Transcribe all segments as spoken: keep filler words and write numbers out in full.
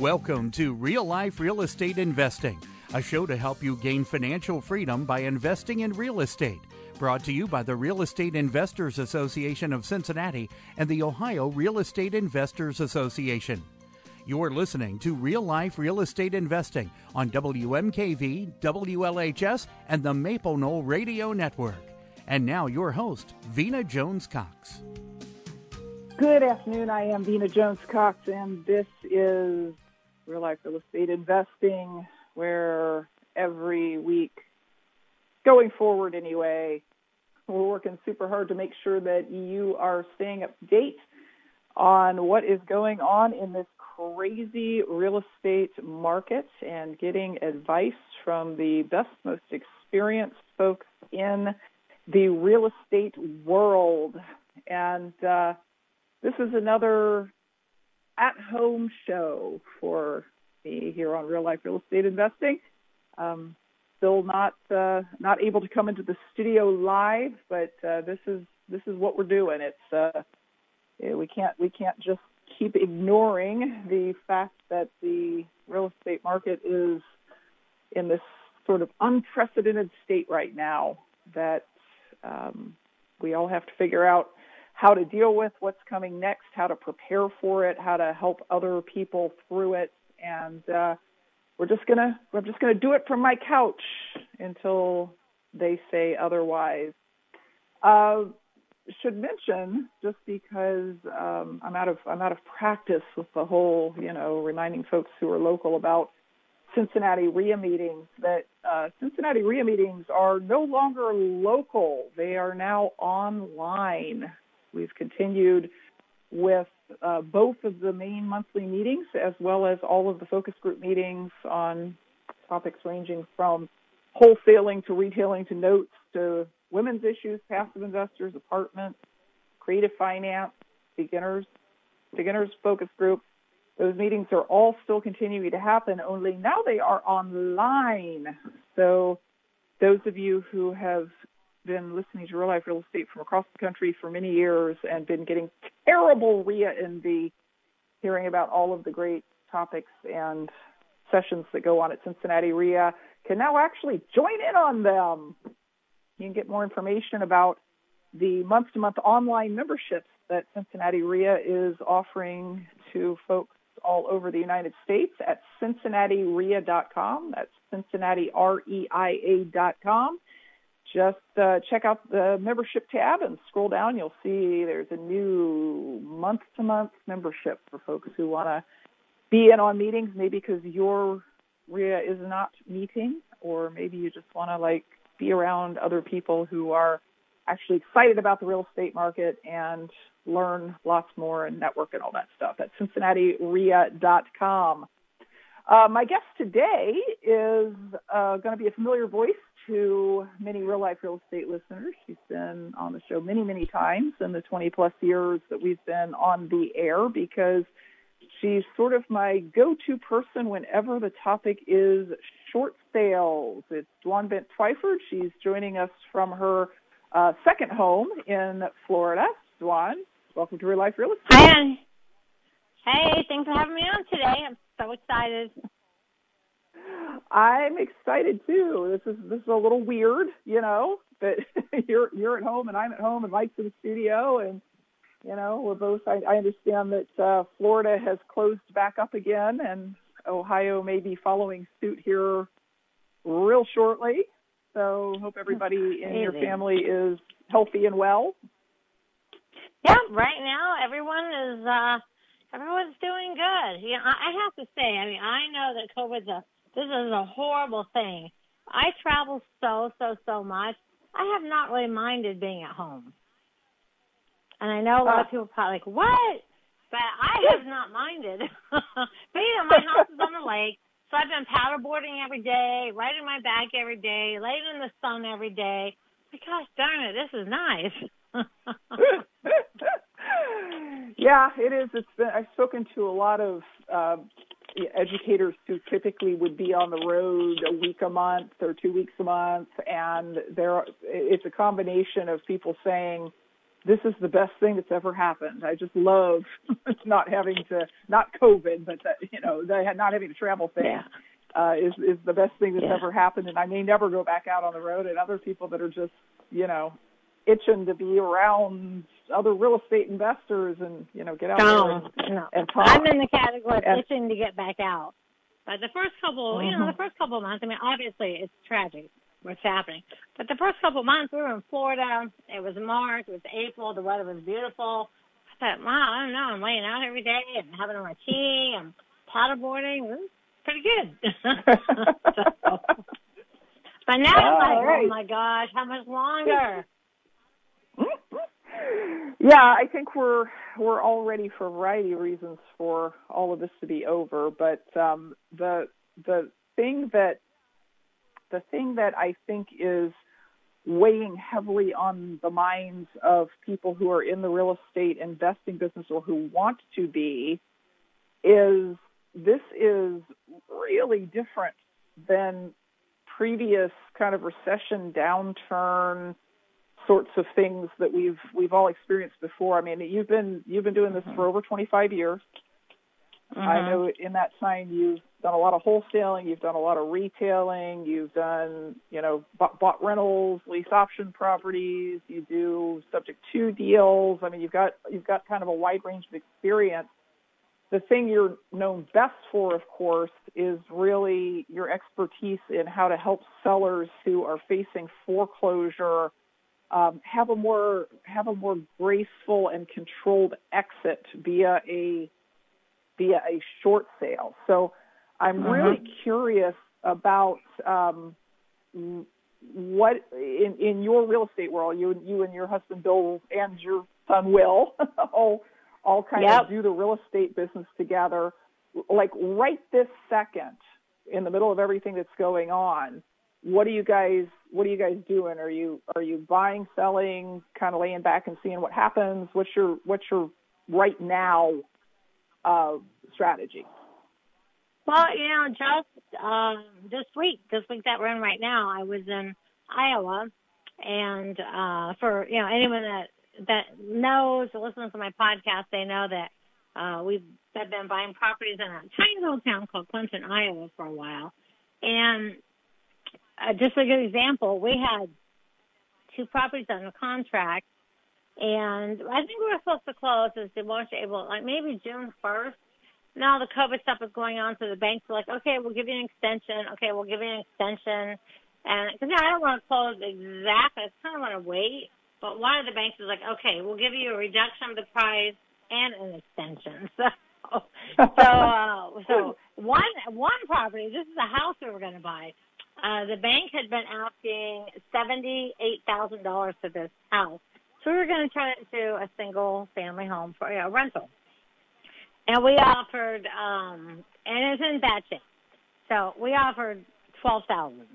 Welcome to Real Life Real Estate Investing, a show to help you gain financial freedom by investing in real estate. Brought to you by the Real Estate Investors Association of Cincinnati and the Ohio Real Estate Investors Association. You're listening to Real Life Real Estate Investing on W M K V, W L H S, and the Maple Knoll Radio Network. And now your host, Vena Jones-Cox. Good afternoon. I am Vena Jones-Cox, and this is Real Life Real Estate Investing, where every week, going forward anyway, we're working super hard to make sure that you are staying up to date on what is going on in this crazy real estate market and getting advice from the best, most experienced folks in the real estate world. And uh, this is another at-home show for me here on Real Life Real Estate Investing. Um, still not uh, not able to come into the studio live, but uh, this is this is what we're doing. It's uh, we can't we can't just keep ignoring the fact that the real estate market is in this sort of unprecedented state right now that um, we all have to figure out how to deal with, what's coming next, how to prepare for it, how to help other people through it, and uh, we're just gonna we're just gonna do it from my couch until they say otherwise. Uh, should mention, just because um, I'm out of I'm out of practice with the whole, you know, reminding folks who are local about Cincinnati R E A meetings, that uh, Cincinnati R E A meetings are no longer local; they are now online. We've continued with uh, both of the main monthly meetings as well as all of the focus group meetings on topics ranging from wholesaling to retailing to notes to women's issues, passive investors, apartments, creative finance, beginners, beginners focus group. Those meetings are all still continuing to happen, only now they are online. So those of you who have been listening to Real Life Real Estate from across the country for many years and been getting terrible R E A envy, hearing about all of the great topics and sessions that go on at Cincinnati R E A, can now actually join in on them. You can get more information about the month-to-month online memberships that Cincinnati R E A is offering to folks all over the United States at Cincinnati R E A dot com. That's Cincinnati R E I A dot com. Just uh, check out the membership tab and scroll down. You'll see there's a new month-to-month membership for folks who want to be in on meetings, maybe because your R E A is not meeting, or maybe you just want to, like, be around other people who are actually excited about the real estate market and learn lots more and network and all that stuff at Cincinnati R E A dot com. Uh, my guest today is uh, going to be a familiar voice to many Real Life Real Estate listeners. She's been on the show many, many times in the twenty-plus years that we've been on the air, because she's sort of my go-to person whenever the topic is short sales. It's Dwan Bent-Twyford. She's joining us from her uh, second home in Florida. Dwan, welcome to Real Life Real Estate. Hi. Hey, thanks for having me on today. I'm so excited. I'm excited too. This is this is a little weird, you know, but you're you're at home and I'm at home and Mike's in the studio, and you know we're both. I, I understand that uh, Florida has closed back up again, and Ohio may be following suit here real shortly. So hope everybody in your family is healthy and well. Yeah, right now everyone is uh, everyone's doing good. You know, I, I have to say, I mean, I know that COVID's a This is a horrible thing. I travel so, so, so much. I have not really minded being at home. And I know a lot uh, of people are probably like, what? but I have not minded. But, you know, my house is on the lake, so I've been paddleboarding every day, riding my bike every day, laying in the sun every day. Gosh darn it, this is nice. Yeah, it is. It's been, I've spoken to a lot of uh, educators who typically would be on the road a week a month or two weeks a month, and there it's a combination of people saying, this is the best thing that's ever happened. I just love not having to, not COVID, but, that, you know, not having to travel thing. Yeah. Uh, is, is the best thing that's yeah. ever happened, and I may never go back out on the road, and other people that are just, you know, itching to be around other real estate investors and, you know, get out oh, there and, no. and talk. I'm in the category of and, itching to get back out. But the first couple, mm-hmm. you know, the first couple of months, I mean, obviously it's tragic what's happening. But the first couple of months, we were in Florida. It was March. It was April. The weather was beautiful. I thought, wow, I don't know. I'm laying out every day. I'm having my tea. I'm paddleboarding. Pretty good. So, but now I'm like, right. oh my gosh, how much longer? Yeah, I think we're we're all ready for a variety of reasons for all of this to be over. But um, the the thing that the thing that I think is weighing heavily on the minds of people who are in the real estate investing business or who want to be is this is really different than previous kind of recession downturn sorts of things that we've we've all experienced before. I mean, you've been you've been doing this for over twenty-five years. Mm-hmm. I know in that time you've done a lot of wholesaling, you've done a lot of retailing, you've done you know bought, bought rentals, lease option properties, you do subject to deals. I mean, you've got you've got kind of a wide range of experience. The thing you're known best for, of course, is really your expertise in how to help sellers who are facing foreclosure um, have a more have a more graceful and controlled exit via a via a short sale. So I'm uh-huh. really curious about um, what in, in your real estate world, you you and your husband Bill and your son Will. all, all kind yep. of do the real estate business together. Like right this second, in the middle of everything that's going on, what are you guys what are you guys doing? Are you are you buying, selling, kind of laying back and seeing what happens? What's your what's your right now uh, strategy? Well, you know, just uh, this week, this week that we're in right now, I was in Iowa, and uh, for you know anyone that. that knows, that listens to my podcast, they know that uh, we've been buying properties in a tiny little town called Clinton, Iowa for a while. And uh, just a good example, we had two properties under contract, and I think we were supposed to close as they weren't able, like maybe June first. Now the COVID stuff is going on, so the banks are like, okay, we'll give you an extension. Okay, we'll give you an extension. And because I don't want to close exactly. I just kind of want to wait. But one of the banks is like, okay, we'll give you a reduction of the price and an extension. So, so, uh, so one one property. This is a house we were going to buy. Uh, the bank had been asking seventy-eight thousand dollars for this house, so we were going to turn it into a single-family home for you know, rental. And we offered, um, and it's in bad shape. So we offered twelve thousand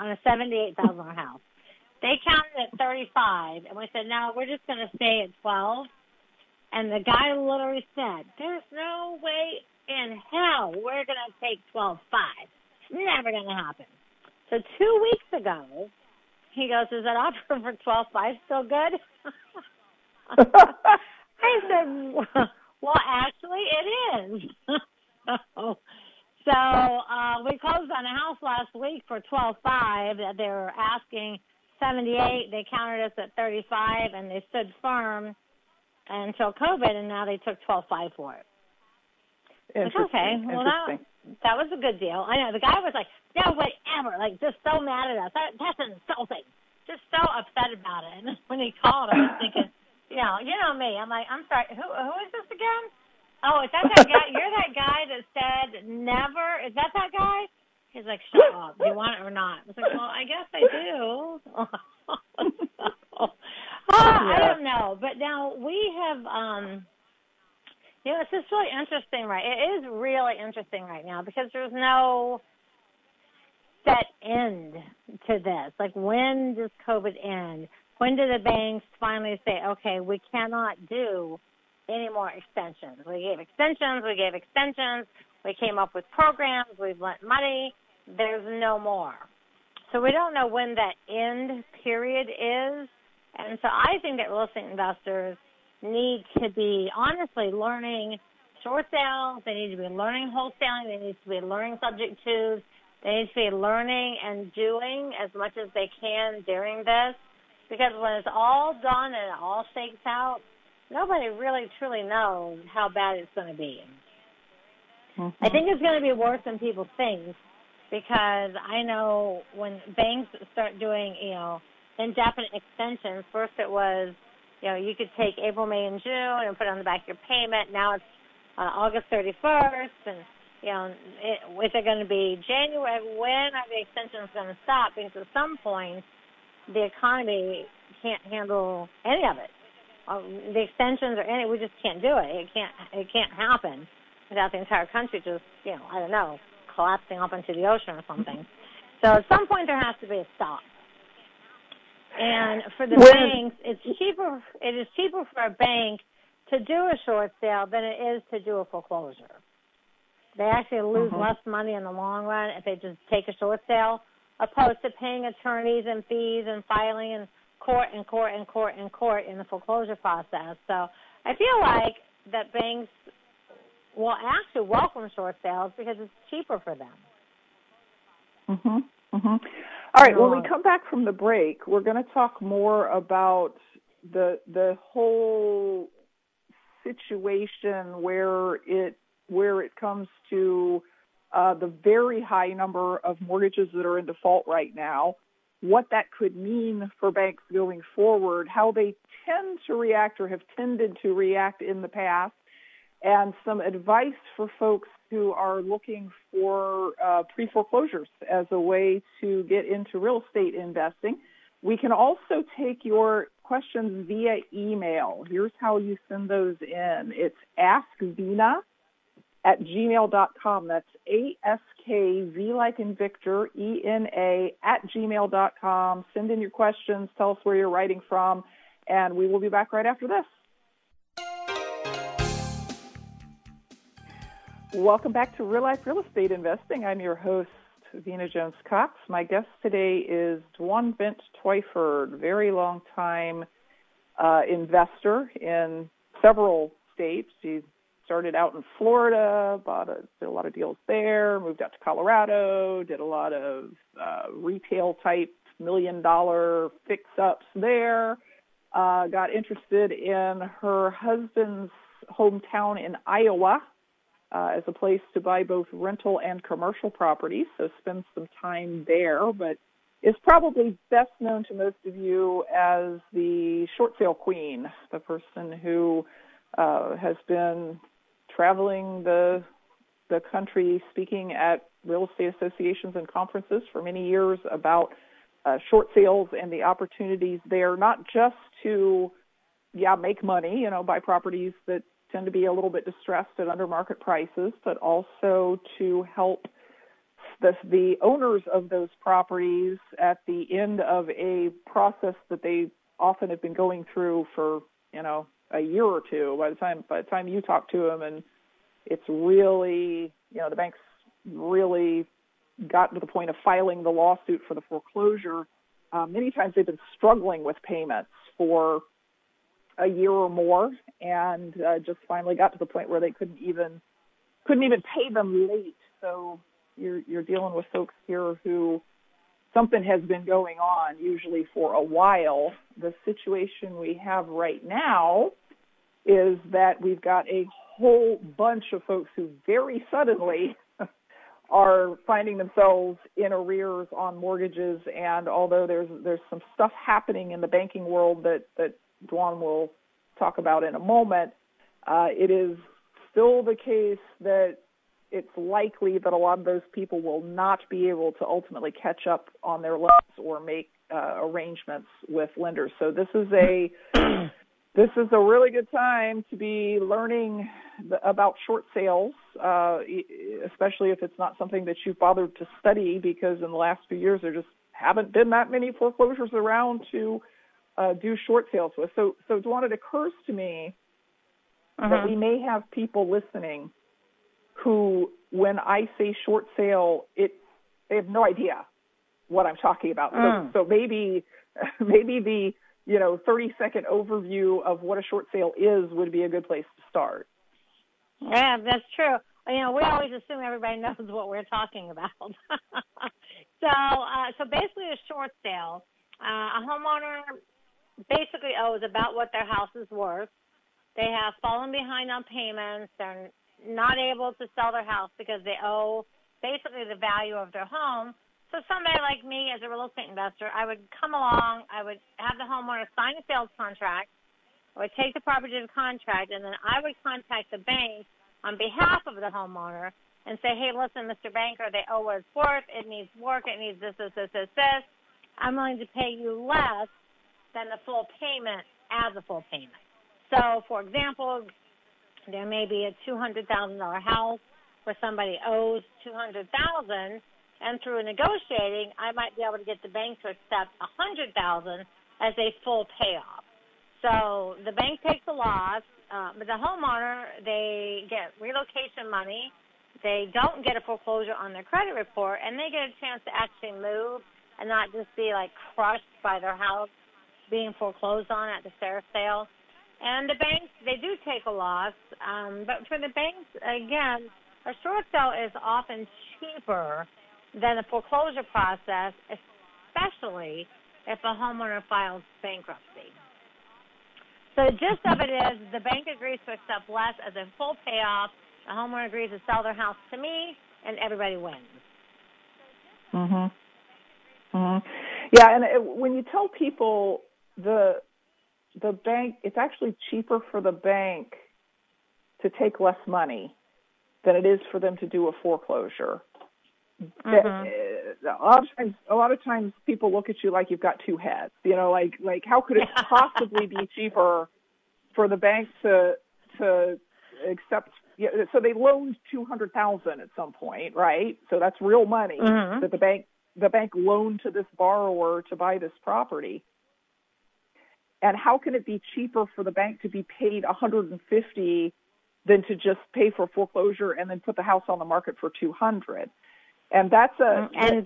on a seventy-eight thousand dollar house. They counted at thirty-five, and we said, no, we're just going to stay at twelve. And the guy literally said, there's no way in hell we're going to take twelve five. It's never going to happen. So two weeks ago, he goes, is that offer for twelve five still good? I said, well, actually, it is. so so uh, we closed on a house last week for twelve five that they were asking seventy-eight, they counted us at thirty-five, and they stood firm until COVID, and now they took twelve five for it. It's okay. Well, that, that was a good deal. I know. The guy was like, no, whatever, like just so mad at us. That, that's insulting. Just so upset about it. And when he called, I was thinking, you know, you know me. I'm like, I'm sorry, who who is this again? Oh, is that that guy? You're that guy that said never. Is that that guy? He's like, shut up. Do you want it or not? I was like, well, I guess I do. so, uh, yeah. I don't know. But now we have, um, You know, it's just really interesting, right? It is really interesting right now because there's no set end to this. Like, when does COVID end? When do the banks finally say, okay, we cannot do any more extensions? We gave extensions. We gave extensions. We came up with programs. We've lent money. There's no more. So we don't know when that end period is. And so I think that real estate investors need to be, honestly, learning short sales. They need to be learning wholesaling. They need to be learning subject twos. They need to be learning and doing as much as they can during this, because when it's all done and it all shakes out, nobody really truly knows how bad it's going to be. Mm-hmm. I think it's going to be worse than people think, because I know when banks start doing, you know, indefinite extensions, first it was, you know, you could take April, May, and June and put it on the back of your payment. Now it's uh, August thirty-first, and, you know, it, is it going to be January? When are the extensions going to stop? Because at some point, the economy can't handle any of it. Um, the extensions or any, we just can't do it. It can't, it can't happen without the entire country just, you know, I don't know, collapsing up into the ocean or something. So at some point there has to be a stop. And for the when, banks, it's cheaper. It is cheaper for a bank to do a short sale than it is to do a foreclosure. They actually lose uh-huh. less money in the long run if they just take a short sale, opposed to paying attorneys and fees and filing and court and court and court and court in the foreclosure process. So I feel like that banks will actually welcome short sales because it's cheaper for them. Mm-hmm. Mm-hmm. All right, when we come back from the break, we're going to talk more about the the whole situation where it where it comes to uh, the very high number of mortgages that are in default right now, what that could mean for banks going forward, how they tend to react or have tended to react in the past, and some advice for folks who are looking for uh, pre-foreclosures as a way to get into real estate investing. We can also take your questions via email. Here's how you send those in. It's ask vena at gmail dot com. That's A S K V like in Victor, E N A at gmail dot com. Send in your questions. Tell us where you're writing from, and we will be back right after this. Welcome back to Real Life Real Estate Investing. I'm your host, Vena Jones-Cox. My guest today is Dwan Bent-Twyford, very long-time uh, investor in several states. She started out in Florida, bought a, did a lot of deals there, moved out to Colorado, did a lot of uh, retail-type million-dollar fix-ups there, uh, got interested in her husband's hometown in Iowa, Uh, as a place to buy both rental and commercial properties, so spend some time there, but is probably best known to most of you as the short sale queen, the person who uh, has been traveling the the country speaking at real estate associations and conferences for many years about uh, short sales and the opportunities there, not just to, yeah, make money, you know, buy properties that tend to be a little bit distressed at under market prices, but also to help the, the owners of those properties at the end of a process that they often have been going through for, you know, a year or two. By the time by the time you talk to them, and it's really, you know, the bank's really gotten to the point of filing the lawsuit for the foreclosure. Uh, many times they've been struggling with payments for a year or more, and uh, just finally got to the point where they couldn't even couldn't even pay them late. So you're you're dealing with folks here who something has been going on usually for a while. The situation we have right now is that we've got a whole bunch of folks who very suddenly are finding themselves in arrears on mortgages. And although there's there's some stuff happening in the banking world that that Dwan will talk about in a moment, uh, it is still the case that it's likely that a lot of those people will not be able to ultimately catch up on their loans or make uh, arrangements with lenders. So this is a This is a really good time to be learning the, about short sales, uh, especially if it's not something that you've bothered to study, because in the last few years there just haven't been that many foreclosures around to uh, do short sales with. So, so Dwan, it occurs to me uh-huh. that we may have people listening who, when I say short sale, it they have no idea what I'm talking about. Mm. So, so maybe maybe the you know, thirty-second overview of what a short sale is would be a good place to start. Yeah, that's true. You know, we always assume everybody knows what we're talking about. so, uh, so basically a short sale, uh, a homeowner basically owes about what their house is worth. They have fallen behind on payments. They're not able to sell their house because they owe basically the value of their home. So somebody like me as a real estate investor, I would come along, I would have the homeowner sign a sales contract, I would take the property to the contract, and then I would contact the bank on behalf of the homeowner and say, hey, listen, Mister Banker, they owe what it's worth, it needs work, it needs this, this, this, this, this. I'm willing to pay you less than the full payment as a full payment. So, for example, there may be a two hundred thousand dollars house where somebody owes two hundred thousand dollars, and through negotiating, I might be able to get the bank to accept one hundred thousand dollars as a full payoff. So the bank takes a loss, uh, but the homeowner, they get relocation money, they don't get a foreclosure on their credit report, and they get a chance to actually move and not just be, like, crushed by their house being foreclosed on at the sheriff's sale. And the banks, they do take a loss, um, but for the banks, again, a short sale is often cheaper than the foreclosure process, especially if a homeowner files bankruptcy. So the gist of it is the bank agrees to accept less as a full payoff, the homeowner agrees to sell their house to me, and everybody wins. Mm-hmm. Mm-hmm. Yeah, and it, when you tell people the the bank, it's actually cheaper for the bank to take less money than it is for them to do a foreclosure. Mm-hmm. A lot of times, a lot of times people look at you like you've got two heads, you know, like, like how could it possibly be cheaper for the bank to, to accept? You know, so they loaned two hundred thousand at some point, right? So that's real money mm-hmm. that the bank, the bank loaned to this borrower to buy this property. And how can it be cheaper for the bank to be paid one hundred fifty than to just pay for foreclosure and then put the house on the market for two hundred? And that's a and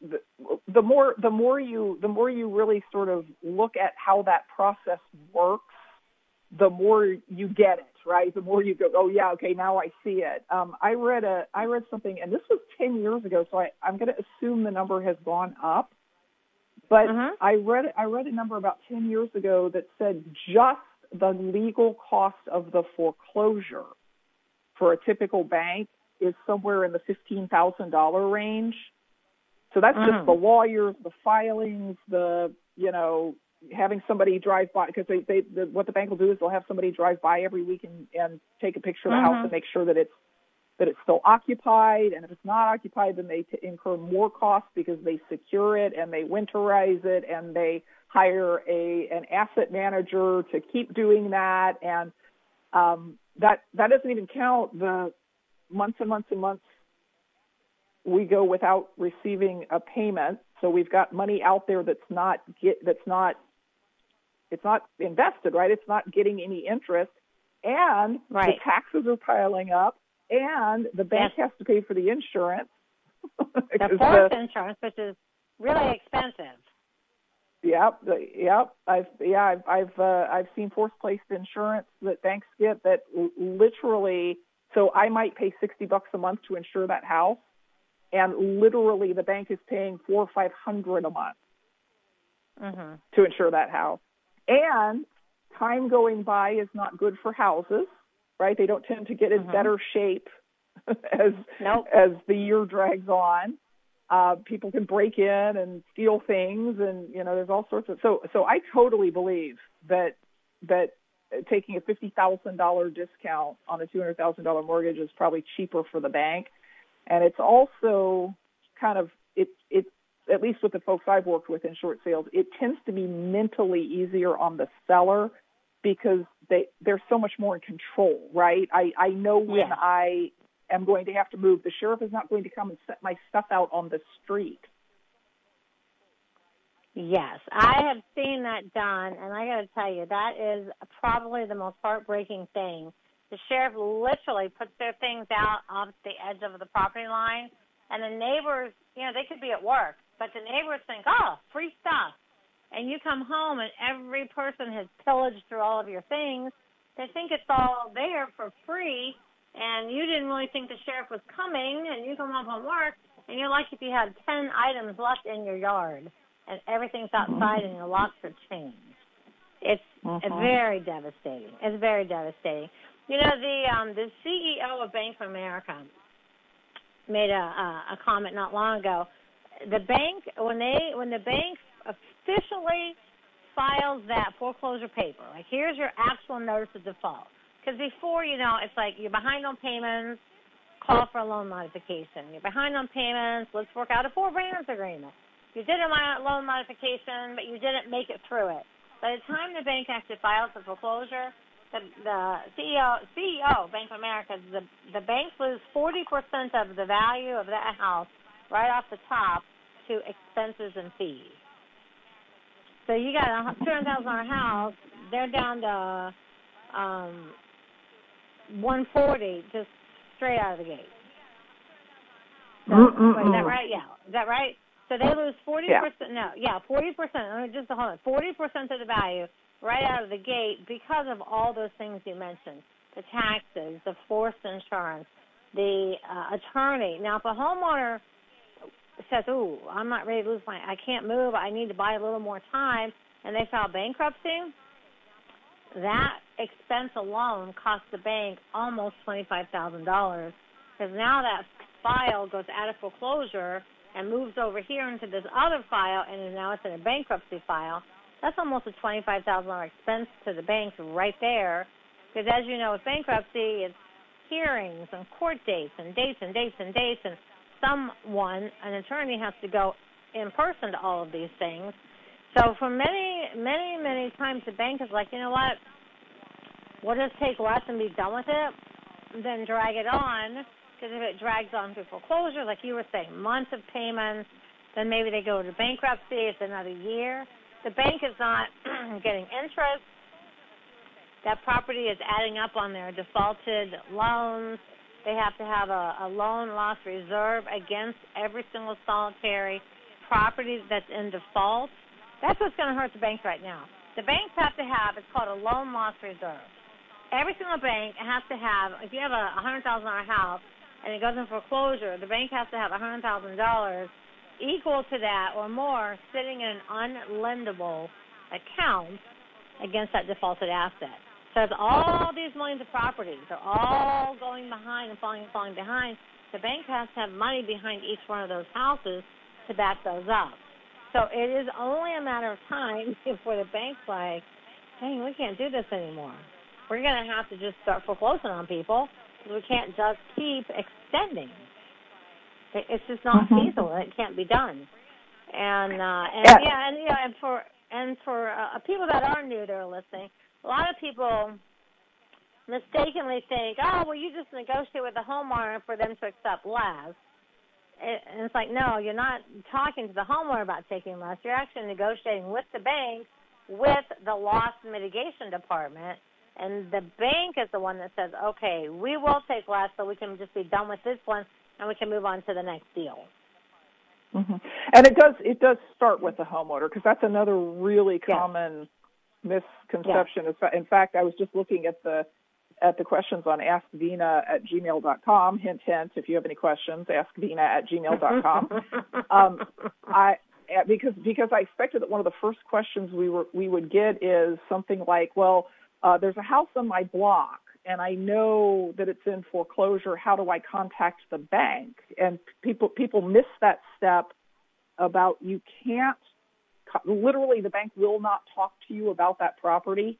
the, the more the more you the more you really sort of look at how that process works, the more you get it, right? The more you go, oh yeah, okay, now I see it. Um, I read a I read something, and this was ten years ago, so I, I'm going to assume the number has gone up. But uh-huh. I read I read a number about ten years ago that said just the legal cost of the foreclosure for a typical bank is somewhere in the fifteen thousand dollars range. So that's mm. just the lawyers, the filings, the, you know, having somebody drive by, because they, they, the, what the bank will do is they'll have somebody drive by every week and, and take a picture of the mm-hmm. house and make sure that it's, that it's still occupied. And if it's not occupied, then they t- incur more costs because they secure it and they winterize it and they hire a, an asset manager to keep doing that. And um, that, that doesn't even count the, months and months and months we go without receiving a payment. So we've got money out there that's not get, that's not it's not invested, right? It's not getting any interest. And right. the taxes are piling up and the bank yes. has to pay for the insurance. The forced insurance, which is really expensive. Yep, yep. I've yeah, I've I've uh, I've seen forced placed insurance that banks get that literally So I might pay sixty bucks a month to insure that house, and literally the bank is paying four or five hundred a month mm-hmm. to insure that house. And time going by is not good for houses, right? They don't tend to get in mm-hmm. better shape as nope. as the year drags on. Uh, people can break in and steal things, and you know there's all sorts of. So so I totally believe that that. Taking a fifty thousand dollars discount on a two hundred thousand dollars mortgage is probably cheaper for the bank. And it's also kind of, it, it, at least with the folks I've worked with in short sales, it tends to be mentally easier on the seller because they, they're so much more in control, right? I, I know when yeah. I am going to have to move, the sheriff is not going to come and set my stuff out on the street. Yes, I have seen that done, and I got to tell you, that is probably the most heartbreaking thing. The sheriff literally puts their things out off the edge of the property line, and the neighbors, you know, they could be at work, but the neighbors think, oh, free stuff. And you come home, and every person has pillaged through all of your things. They think it's all there for free, and you didn't really think the sheriff was coming, and you come home from work, and you're lucky if you had ten items left in your yard. And everything's outside and the locks are changed. It's uh-huh. very devastating. It's very devastating. You know, the um, the C E O of Bank of America made a, a comment not long ago. The bank, when they when the bank officially files that foreclosure paper, like here's your actual notice of default. Because before, you know, it's like you're behind on payments, call for a loan modification. You're behind on payments, let's work out a forbearance agreement. You did a loan modification, but you didn't make it through it. By the time the bank actually files the foreclosure, the, the C E O, C E O Bank of America, the, the banks lose forty percent of the value of that house right off the top to expenses and fees. So you got a two hundred thousand dollars house, they're down to um, one forty just straight out of the gate. So, wait, is that right? Yeah. Is that right? So they lose forty percent, yeah. no, yeah, forty percent, I mean, just a hold on, forty percent of the value right out of the gate because of all those things you mentioned, the taxes, the forced insurance, the uh, attorney. Now, if a homeowner says, ooh, I'm not ready to lose my, I can't move, I need to buy a little more time, and they file bankruptcy, that expense alone costs the bank almost twenty-five thousand dollars because now that file goes out of foreclosure and moves over here into this other file, and now it's in a bankruptcy file. That's almost a twenty-five thousand dollars expense to the bank right there, because as you know, with bankruptcy, it's hearings and court dates and dates and dates and dates, and someone, an attorney, has to go in person to all of these things. So for many, many, many times, the bank is like, you know what, we'll just take less and be done with it, then drag it on. Because if it drags on through foreclosure, like you were saying, months of payments, then maybe they go to bankruptcy, it's another year. The bank is not getting interest. That property is adding up on their defaulted loans. They have to have a, a loan loss reserve against every single solitary property that's in default. That's what's going to hurt the banks right now. The banks have to have, it's called a loan loss reserve. Every single bank has to have, if you have a one hundred thousand dollars house, and it goes in foreclosure, the bank has to have one hundred thousand dollars equal to that or more sitting in an unlendable account against that defaulted asset. So it's all these millions of properties. They're all going behind and falling and falling behind. The bank has to have money behind each one of those houses to back those up. So it is only a matter of time before the bank's like, dang, we can't do this anymore. We're going to have to just start foreclosing on people. We can't just keep extending. It's just not mm-hmm. feasible. It can't be done. And uh, and yeah. yeah, and you know, and for and for uh, people that are new that are listening, a lot of people mistakenly think, oh, well, you just negotiate with the homeowner for them to accept less. It, and it's like, no, you're not talking to the homeowner about taking less. You're actually negotiating with the bank, with the loss mitigation department. And the bank is the one that says, okay, we will take less so we can just be done with this one and we can move on to the next deal. Mm-hmm. And it does it does start with the homeowner because that's another really common yeah. misconception. Yeah. In fact, I was just looking at the at the questions on ask vena at gmail dot com. Hint, hint, if you have any questions, ask vena at gmail dot com. um, I because because I expected that one of the first questions we were we would get is something like, well, Uh, there's a house on my block, and I know that it's in foreclosure. How do I contact the bank? And people people miss that step about you can't – literally the bank will not talk to you about that property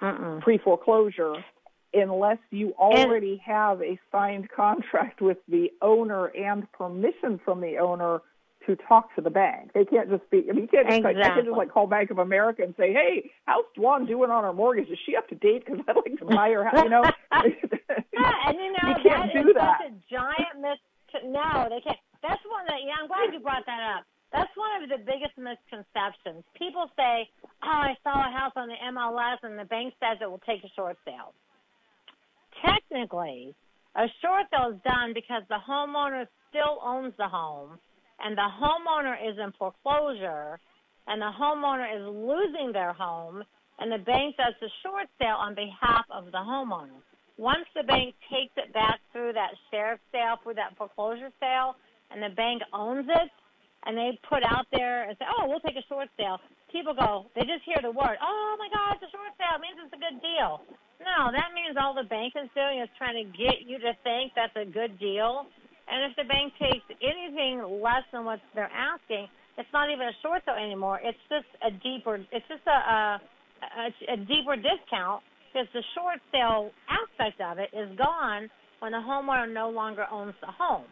uh-uh. pre-foreclosure unless you already and, have a signed contract with the owner and permission from the owner to talk to the bank. They can't just be, I mean, you can't just, exactly. I can't just like call Bank of America and say, hey, how's Dwan doing on her mortgage? Is she up to date? Because I'd like to buy her house, you know. Yeah, and you know, you can't that do is that. Such a giant mis- No, they can't. That's one that, yeah, I'm glad you brought that up. That's one of the biggest misconceptions. People say, oh, I saw a house on the M L S and the bank says it will take a short sale. Technically, a short sale is done because the homeowner still owns the home and the homeowner is in foreclosure and the homeowner is losing their home and the bank does the short sale on behalf of the homeowner. Once the bank takes it back through that sheriff's sale, through that foreclosure sale, and the bank owns it, and they put out there and say, oh, we'll take a short sale. People go, they just hear the word, oh, my God, it's a short sale. It means it's a good deal. No, that means all the bank is doing is trying to get you to think that's a good deal. And if the bank takes anything less than what they're asking, it's not even a short sale anymore. It's just a deeper, it's just a, a, a, a deeper discount because the short sale aspect of it is gone when the homeowner no longer owns the home.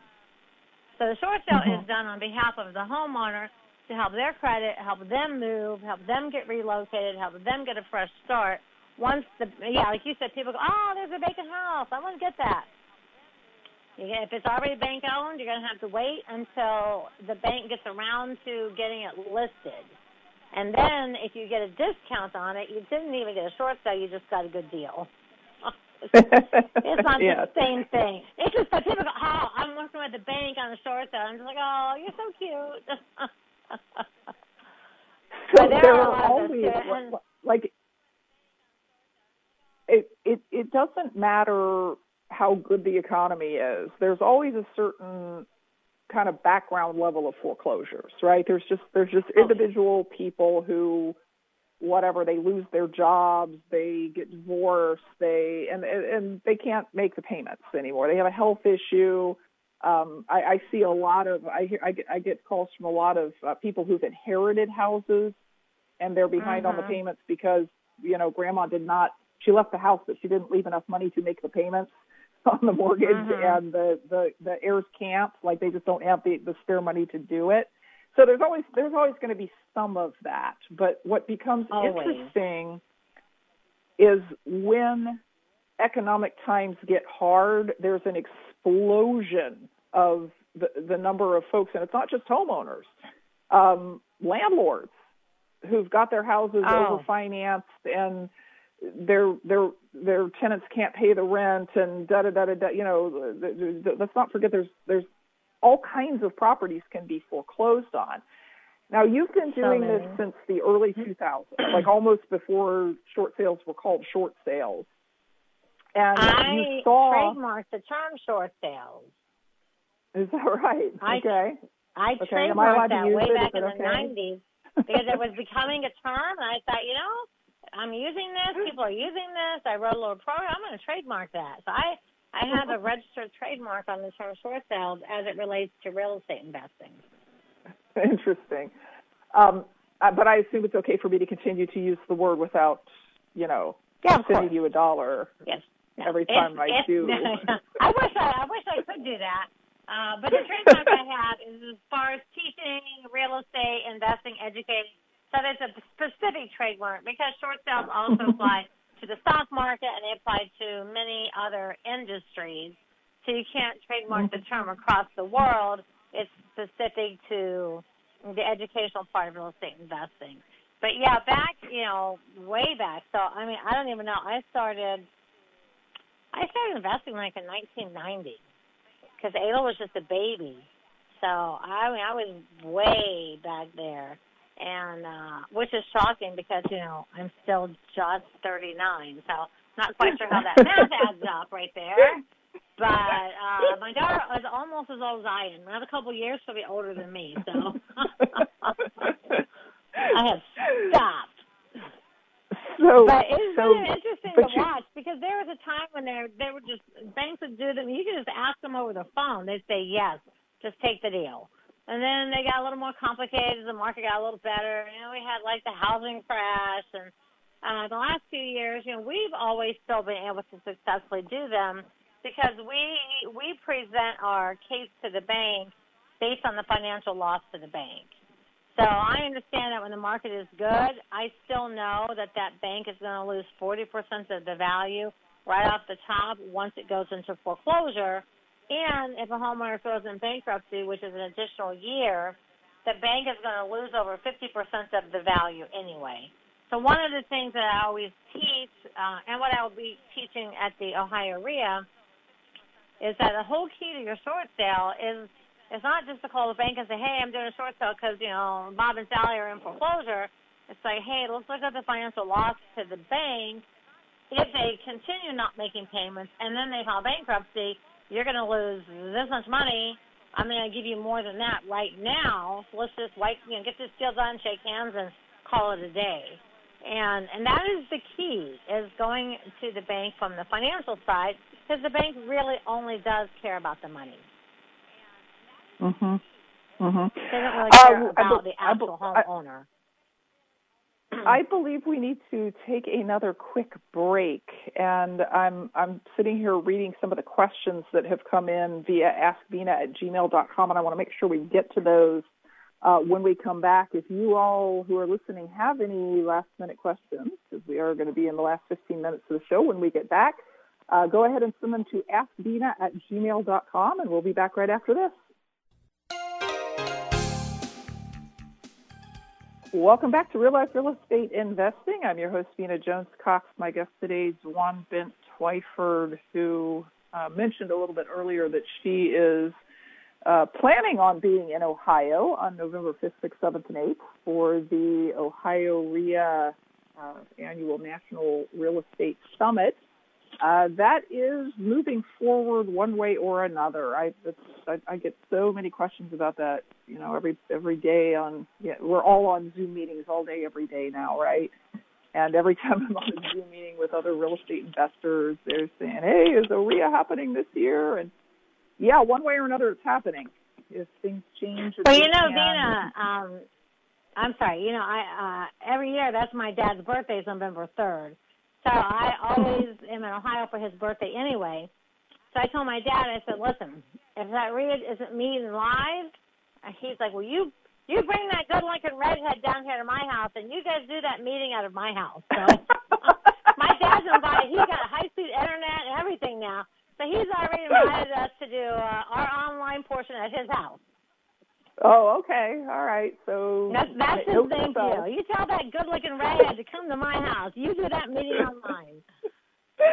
So the short sale mm-hmm. is done on behalf of the homeowner to help their credit, help them move, help them get relocated, help them get a fresh start. Once the yeah, like you said, people go, oh, there's a vacant house. I want to get that. You get, if it's already bank owned, you're going to have to wait until the bank gets around to getting it listed. And then if you get a discount on it, you didn't even get a short sale. You just got a good deal. It's not yeah. the same thing. It's just like people go, oh, I'm working with the bank on a short sale. I'm just like, oh, you're so cute. So there, there are all these, like, like it, it, it doesn't matter how good the economy is. There's always a certain kind of background level of foreclosures, right? There's just there's just individual people who, whatever, they lose their jobs, they get divorced, they and and they can't make the payments anymore. They have a health issue. Um, I, I see a lot of I hear I get, I get calls from a lot of uh, people who've inherited houses, and they're behind uh-huh. on the payments because you know grandma did not she left the house, but she didn't leave enough money to make the payments on the mortgage, uh-huh. and the, the the heirs can't like they just don't have the, the spare money to do it. So there's always there's always going to be some of that, but what becomes always. interesting is when economic times get hard, there's an explosion of the, the number of folks, and it's not just homeowners, um, landlords who've got their houses oh. overfinanced and their their their tenants can't pay the rent and da da da da. You know, let's not forget there's there's. all kinds of properties can be foreclosed on. Now, you've been doing so this since the early two thousands, like almost before short sales were called short sales. And I you saw, trademarked the term short sales. Is that right? I, okay. I okay. trademarked that way it? back in okay? the nineties because it was becoming a term, and I thought, you know, I'm using this. People are using this. I wrote a little program. I'm going to trademark that. So I... I have a registered trademark on the term short sales as it relates to real estate investing. Interesting. Um, but I assume it's okay for me to continue to use the word without, you know, yeah, sending you a dollar yes. every no. time if, I if, do. I wish I, I wish I could do that. Uh, but the trademark I have is as far as teaching, real estate, investing, educating. So there's a specific trademark because short sales also apply to the stock market, and they apply to many other industries. So you can't trademark the term across the world. It's specific to the educational part of real estate investing. But, yeah, back, you know, way back. So, I mean, I don't even know. I started I started investing, like, in nineteen ninety because Ada was just a baby. So, I mean, I was way back there. And uh, which is shocking because, you know, I'm still just thirty-nine, so not quite sure how that math adds up right there. But uh, my daughter is almost as old as I am. Another couple of years, she'll be older than me, so I have stopped. So, but it's so, been interesting to you, watch because there was a time when they they were just banks would do them. You could just ask them over the phone. They'd say, yes, just take the deal. And then they got a little more complicated. The market got a little better. You know, we had, like, the housing crash. And uh, the last few years, you know, we've always still been able to successfully do them because we we present our case to the bank based on the financial loss to the bank. So I understand that when the market is good, I still know that that bank is going to lose forty percent of the value right off the top once it goes into foreclosure. And if a homeowner goes in bankruptcy, which is an additional year, the bank is going to lose over fifty percent of the value anyway. So one of the things that I always teach, uh, and what I will be teaching at the Ohio R I A, is that the whole key to your short sale is it's not just to call the bank and say, hey, I'm doing a short sale because, you know, Bob and Sally are in foreclosure. It's like, hey, let's look at the financial loss to the bank. If they continue not making payments and then they file bankruptcy, you're going to lose this much money. I'm going to give you more than that right now. So let's just wipe, you know, get this deal done, shake hands, and call it a day. And and that is the key, is going to the bank from the financial side, because the bank really only does care about the money. Mhm. Mhm. Doesn't really care uh, about be, the actual I be, homeowner. I, I believe we need to take another quick break, and I'm I'm sitting here reading some of the questions that have come in via ask vena at gmail dot com, and I want to make sure we get to those uh, when we come back. If you all who are listening have any last minute questions, because we are going to be in the last fifteen minutes of the show when we get back, uh, go ahead and send them to ask vena at gmail dot com, and we'll be back right after this. Welcome back to Real Life Real Estate Investing. I'm your host, Vena Jones-Cox. My guest today is Dwan Bent-Twyford, who uh, mentioned a little bit earlier that she is uh, planning on being in Ohio on November fifth, sixth, seventh, and eighth for the Ohio R I A uh, Annual National Real Estate Summit. Uh, that is moving forward one way or another. I, it's, I I get so many questions about that. You know, every every day on yeah, we're all on Zoom meetings all day, every day now, right? And every time I'm on a Zoom meeting with other real estate investors, they're saying, "Hey, is the R I A happening this year?" And yeah, one way or another, it's happening. If things change, well, you know, Vena, um, I'm sorry. You know, I uh, every year that's my dad's birthday is November third. So I always am in Ohio for his birthday anyway. So I told my dad, I said, listen, if that read isn't meeting live, he's like, well, you you bring that good looking redhead down here to my house, and you guys do that meeting out of my house. So my dad's invited. He's got a high-speed internet and everything now. So he's already invited us to do uh, our online portion at his house. Oh, okay. All right. So that's, that's his thank you. You tell that good-looking redhead to come to my house. You do that meeting online.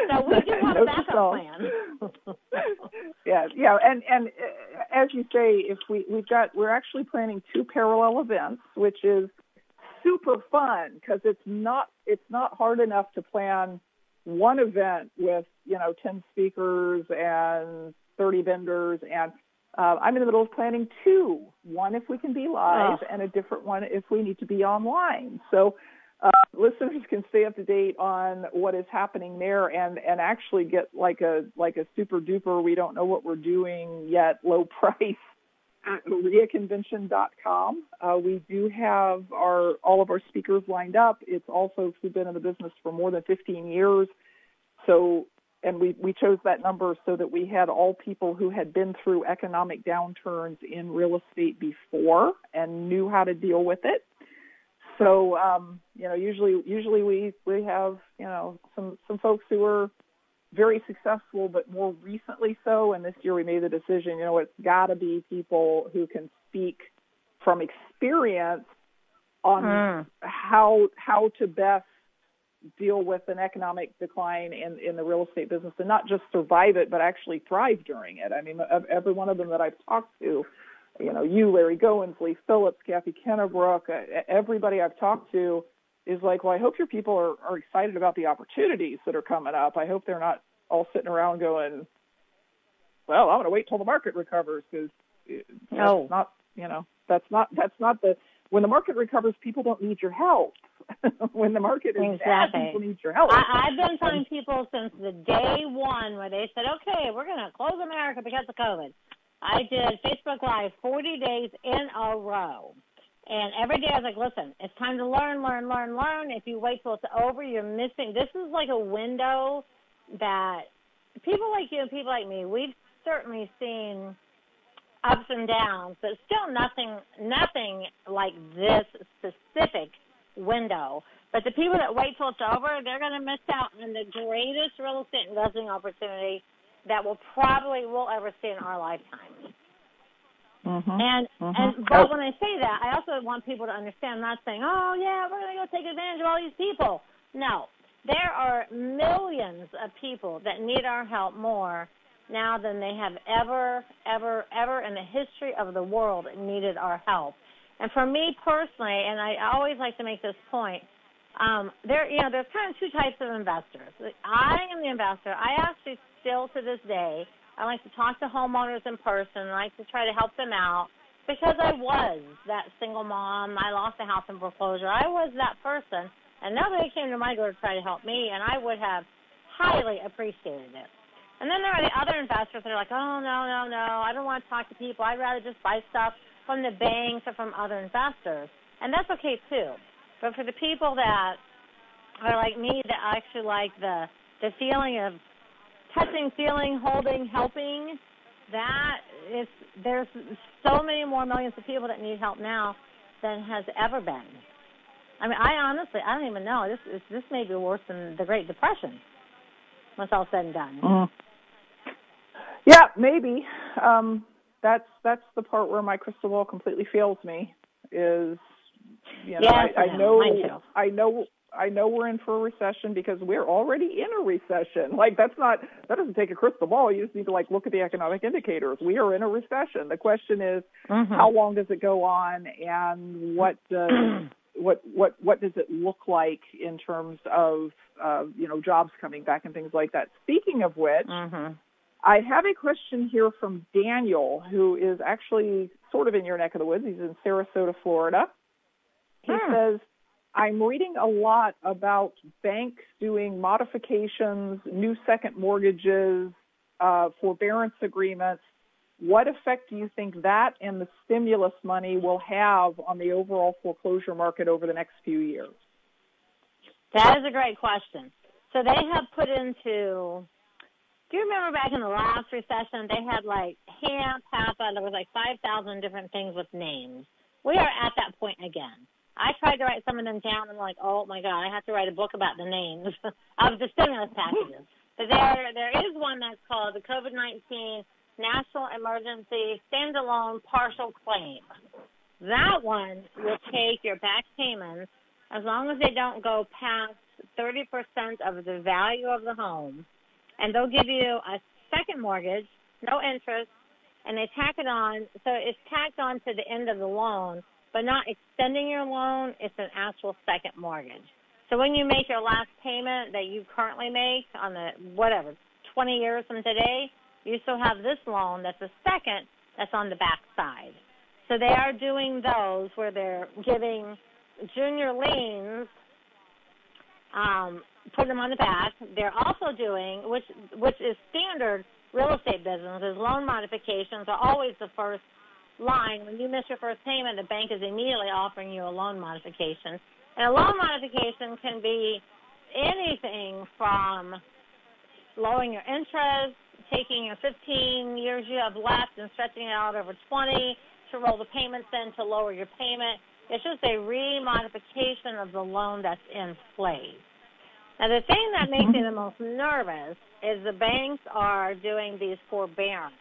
So we do have a backup plan. yeah, yeah. And and uh, as you say, if we we've got we're actually planning two parallel events, which is super fun because it's not it's not hard enough to plan one event with you know ten speakers and thirty vendors and. Uh, I'm in the middle of planning two, one if we can be live oh. and a different one if we need to be online. So uh, listeners can stay up to date on what is happening there and, and actually get like a like a super duper, we don't know what we're doing yet, low price at rea convention dot com. Uh, we do have our all of our speakers lined up. It's all folks who've been in the business for more than fifteen years. So And we, we chose that number so that we had all people who had been through economic downturns in real estate before and knew how to deal with it. So, um, you know, usually usually we, we have, you know, some, some folks who were very successful but more recently so. And this year we made the decision, you know, it's got to be people who can speak from experience on mm. how how to best deal with an economic decline in, in the real estate business and not just survive it, but actually thrive during it. I mean, every one of them that I've talked to, you know, you, Larry Goins, Lee Phillips, Kathy Kennerbrook, everybody I've talked to is like, well, I hope your people are, are excited about the opportunities that are coming up. I hope they're not all sitting around going, well, I'm going to wait till the market recovers because no. that's not, you know, that's not, that's not the, when the market recovers, people don't need your help. When the market is exactly. bad, people need your help. I, I've been telling people since the day one where they said, okay, we're going to close America because of COVID. I did Facebook Live forty days in a row. And every day I was like, listen, it's time to learn, learn, learn, learn. If you wait till it's over, you're missing. This is like a window that people like you and people like me, we've certainly seen ups and downs, but still nothing nothing like this specific window. But the people that wait till it's over, they're going to miss out on the greatest real estate investing opportunity that we'll probably will ever see in our lifetime. Mm-hmm. And mm-hmm. and but when I say that, I also want people to understand, I'm not saying, oh, yeah, we're going to go take advantage of all these people. No, there are millions of people that need our help more now than they have ever, ever, ever in the history of the world needed our help. And for me personally, and I always like to make this point, um, there, you know, there's kind of two types of investors. I am the investor. I actually still to this day, I like to talk to homeowners in person. I like to try to help them out because I was that single mom. I lost a house in foreclosure. I was that person, and nobody came to my door to try to help me, and I would have highly appreciated it. And then there are the other investors that are like, oh, no, no, no, I don't want to talk to people. I'd rather just buy stuff from the banks or from other investors. And that's okay, too. But for the people that are like me that actually like the, the feeling of touching, feeling, holding, helping, that is, there's so many more millions of people that need help now than has ever been. I mean, I honestly, I don't even know. This is, this may be worse than the Great Depression when it's all said and done. Mm-hmm. Yeah, maybe. Um, that's that's the part where my crystal ball completely fails me. Is you know, yeah, I, I know I know I know we're in for a recession because we're already in a recession. Like that's not that doesn't take a crystal ball. You just need to like look at the economic indicators. We are in a recession. The question is, mm-hmm. how long does it go on, and what does what what what does it look like in terms of uh, you know jobs coming back and things like that. Speaking of which. Mm-hmm. I have a question here from Daniel, who is actually sort of in your neck of the woods. He's in Sarasota, Florida. He hmm. says, I'm reading a lot about banks doing modifications, new second mortgages, uh, forbearance agreements. What effect do you think that and the stimulus money will have on the overall foreclosure market over the next few years? That is a great question. So they have put into... Do you remember back in the last recession, they had like HAMP, HAPA, there was like five thousand different things with names. We are at that point again. I tried to write some of them down, and I'm like, oh, my God, I have to write a book about the names of the stimulus packages. But there, there is one that's called the COVID nineteen National Emergency Standalone Partial Claim. That one will take your back payments as long as they don't go past thirty percent of the value of the home. And they'll give you a second mortgage, no interest, and they tack it on. So it's tacked on to the end of the loan, but not extending your loan. It's an actual second mortgage. So when you make your last payment that you currently make on the, whatever, twenty years from today, you still have this loan that's a second that's on the back side. So they are doing those where they're giving junior liens, um, put them on the back. They're also doing, which which is standard real estate business, is loan modifications are always the first line. When you miss your first payment, the bank is immediately offering you a loan modification. And a loan modification can be anything from lowering your interest, taking your fifteen years you have left and stretching it out over twenty to roll the payments in to lower your payment. It's just a remodification of the loan that's in place. Now, the thing that makes me the most nervous is the banks are doing these forbearance.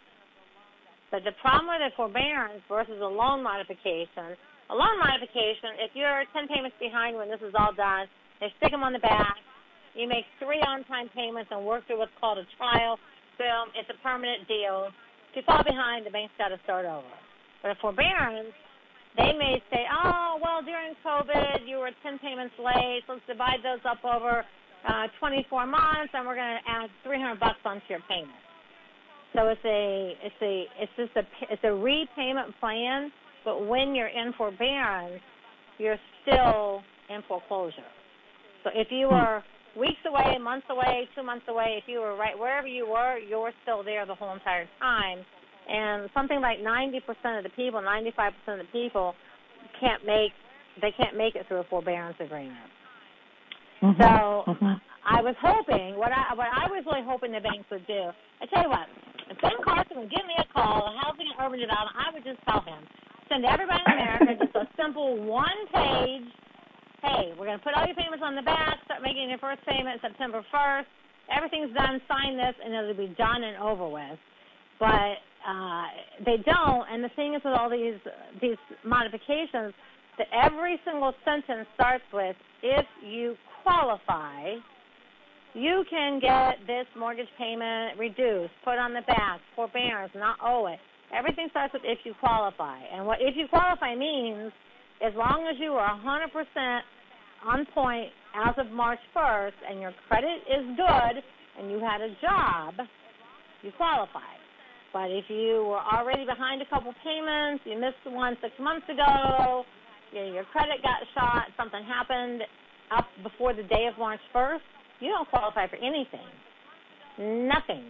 But the problem with a forbearance versus a loan modification, a loan modification, if you're ten payments behind when this is all done, they stick them on the back, you make three on-time payments and work through what's called a trial, boom, it's a permanent deal. If you fall behind, the bank's got to start over. But a forbearance, they may say, oh, well, during COVID, you were ten payments late, so let's divide those up over Uh, twenty-four months, and we're going to add three hundred bucks onto your payment. So it's a, it's a, it's just a, it's a repayment plan. But when you're in forbearance, you're still in foreclosure. So if you were weeks away, months away, two months away, if you were right wherever you were, you're still there the whole entire time. And something like ninety percent of the people, ninety-five percent of the people can't make, they can't make it through a forbearance agreement. Mm-hmm. So mm-hmm. I was hoping, what I what I was really hoping the banks would do, I tell you what, If Ben Carson would give me a call, housing and urban development, I would just tell him, send everybody in America just a simple one-page, hey, we're going to put all your payments on the back, start making your first payment September first. Everything's done, sign this, and it'll be done and over with. But uh, they don't, and the thing is with all these these modifications, that every single sentence starts with, if you qualify, you can get this mortgage payment reduced, put on the back, forbearance, not owe it. Everything starts with if you qualify. And what if you qualify means, as long as you are one hundred percent on point as of March first and your credit is good and you had a job, you qualify. But if you were already behind a couple payments, you missed one six months ago, you know, your credit got shot, something happened up before the day of March first, you don't qualify for anything, nothing.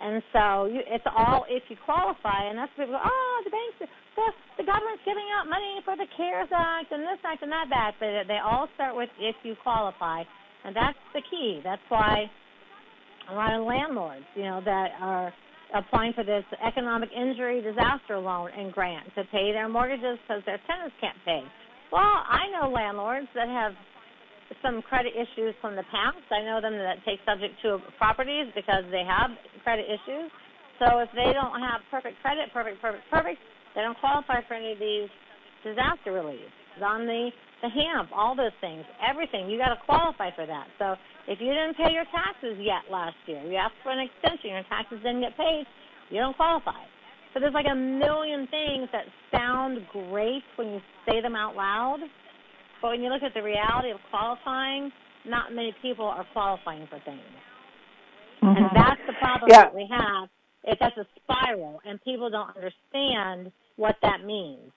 And so you, it's all if you qualify, and that's what people go, oh, the banks, the, the government's giving out money for the CARES Act and this act and that back, but they all start with if you qualify, and that's the key. That's why a lot of landlords, you know, that are applying for this economic injury disaster loan and grant to pay their mortgages because their tenants can't pay. Well, I know landlords that have some credit issues from the past. I know them that take subject to properties because they have credit issues. So if they don't have perfect credit, perfect, perfect, perfect, they don't qualify for any of these disaster relief. It's on the, the HAMP, all those things, everything. You got to qualify for that. So if you didn't pay your taxes yet last year, you asked for an extension, your taxes didn't get paid, you don't qualify. So there's like a million things that sound great when you say them out loud. But when you look at the reality of qualifying, not many people are qualifying for things. Mm-hmm. And that's the problem yeah. that we have. It, that's a spiral, and people don't understand what that means.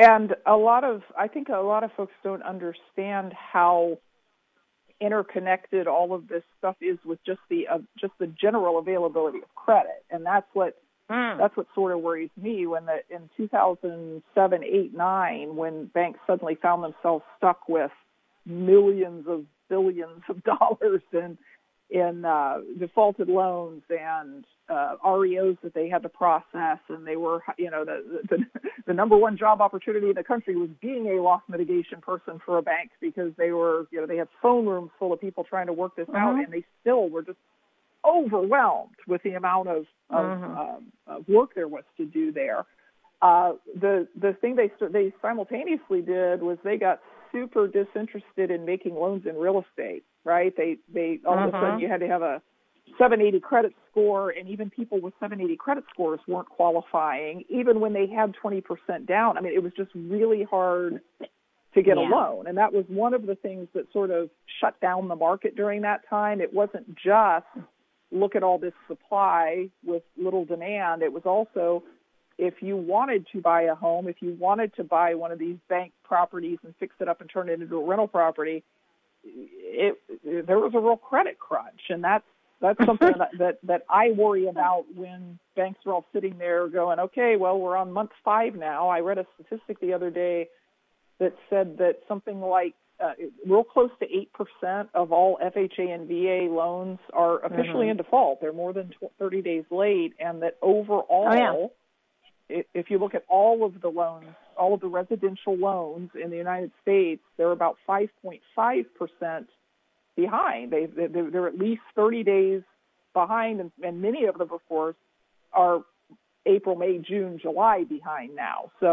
And a lot of, I think a lot of folks don't understand how interconnected all of this stuff is with just the uh, just the general availability of credit. And that's what That's what sort of worries me when the, in two thousand seven, eight, nine, when banks suddenly found themselves stuck with millions of billions of dollars in, in uh, defaulted loans and uh, R E Os that they had to process. And they were, you know, the, the, the number one job opportunity in the country was being a loss mitigation person for a bank because they were, you know, they had phone rooms full of people trying to work this out, and they still were just overwhelmed with the amount of, of, mm-hmm. um, of work there was to do there. Uh, the the thing they they simultaneously did was they got super disinterested in making loans in real estate. Right? They they all mm-hmm. of a sudden you had to have a seven eighty credit score, and even people with seven eighty credit scores weren't qualifying, even when they had twenty percent down. I mean, it was just really hard to get yeah. a loan, and that was one of the things that sort of shut down the market during that time. It wasn't just look at all this supply with little demand. It was also, if you wanted to buy a home, if you wanted to buy one of these bank properties and fix it up and turn it into a rental property, it, it, there was a real credit crunch. And that's that's something that, that, that I worry about when banks are all sitting there going, okay, well, we're on month five now. I read a statistic the other day that said that something like Uh, real close to eight percent of all F H A and V A loans are officially mm-hmm. in default. They're more than thirty days late, and that overall, oh, yeah. if you look at all of the loans, all of the residential loans in the United States, they're about five point five percent behind. They, they're at least thirty days behind, and, and many of them, of course, are April, May, June, July behind now. So,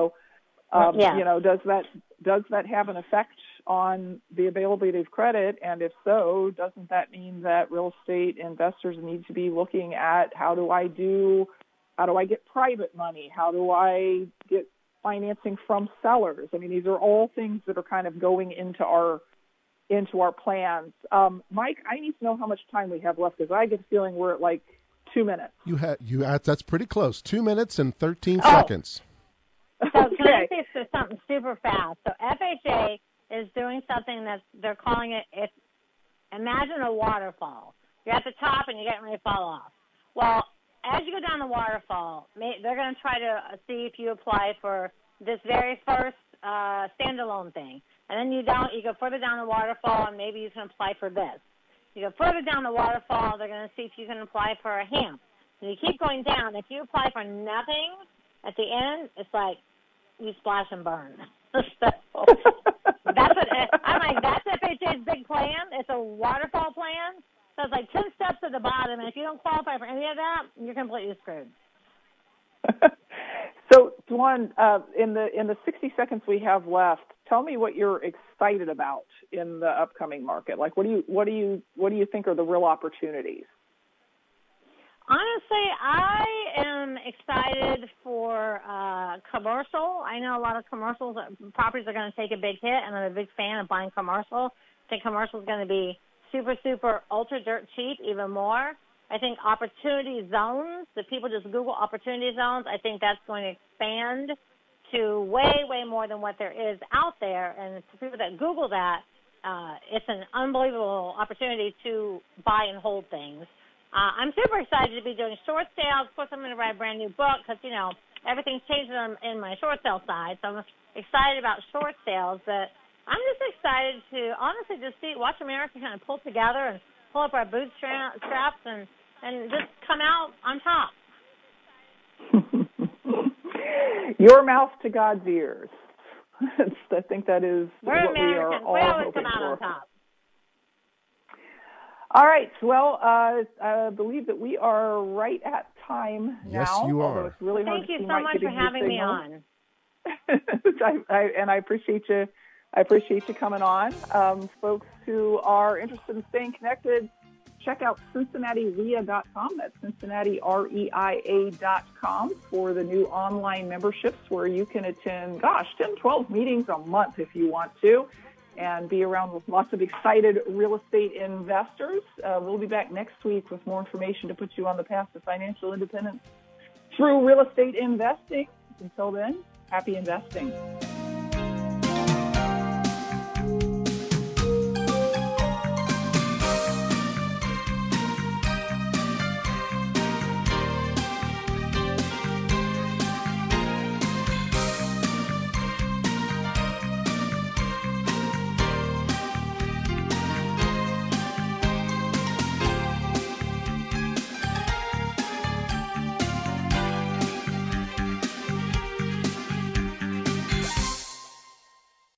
um, yeah. you know, does that does that have an effect on the availability of credit? And if so, doesn't that mean that real estate investors need to be looking at how do I do, how do I get private money? How do I get financing from sellers? I mean, these are all things that are kind of going into our into our plans. Um, Mike, I need to know how much time we have left because I get the feeling we're at like two minutes. You had you that's pretty close. Two minutes and thirteen oh. seconds. So okay. Can I say something super fast? So F H A is doing something that they're calling it, it's, imagine a waterfall. You're at the top and you're getting ready to fall off. Well, as you go down the waterfall, they're going to try to see if you apply for this very first uh, standalone thing. And then you don't, you go further down the waterfall and maybe you can apply for this. You go further down the waterfall, they're going to see if you can apply for a HAMP. So you keep going down. If you apply for nothing at the end, it's like you splash and burn. So that's what I'm like. That's F H A's big plan. It's a waterfall plan. So it's like ten steps at the bottom, and if you don't qualify for any of that, you're completely screwed. So, Dwan, uh, in the in the sixty seconds we have left, tell me what you're excited about in the upcoming market. Like, what do you what do you what do you think are the real opportunities? Honestly, I am excited for uh, commercial. I know a lot of commercials properties are going to take a big hit, and I'm a big fan of buying commercial. I think commercial is going to be super, super, ultra dirt cheap, even more. I think opportunity zones, the people just Google opportunity zones, I think that's going to expand to way, way more than what there is out there. And for people that Google that, uh, it's an unbelievable opportunity to buy and hold things. Uh, I'm super excited to be doing short sales. Of course, I'm going to write a brand new book because, you know, everything's changing in my short sale side. So I'm excited about short sales. But I'm just excited to honestly just see, watch America kind of pull together and pull up our bootstraps and, and just come out on top. Your mouth to God's ears. I think that is We're what Americans. we are all we always hoping come out for. On top. All right. Well, uh, I believe that we are right at time now. Yes, you are. It's really hard Thank to you so much for having me on. I, I, and I appreciate you. I appreciate you coming on. Um, folks who are interested in staying connected, check out Cincinnati R E I A dot com. That's Cincinnati R E I A dot com for the new online memberships where you can attend, gosh, ten, twelve meetings a month if you want to, and be around with lots of excited real estate investors. Uh, we'll be back next week with more information to put you on the path to financial independence through real estate investing. Until then, happy investing.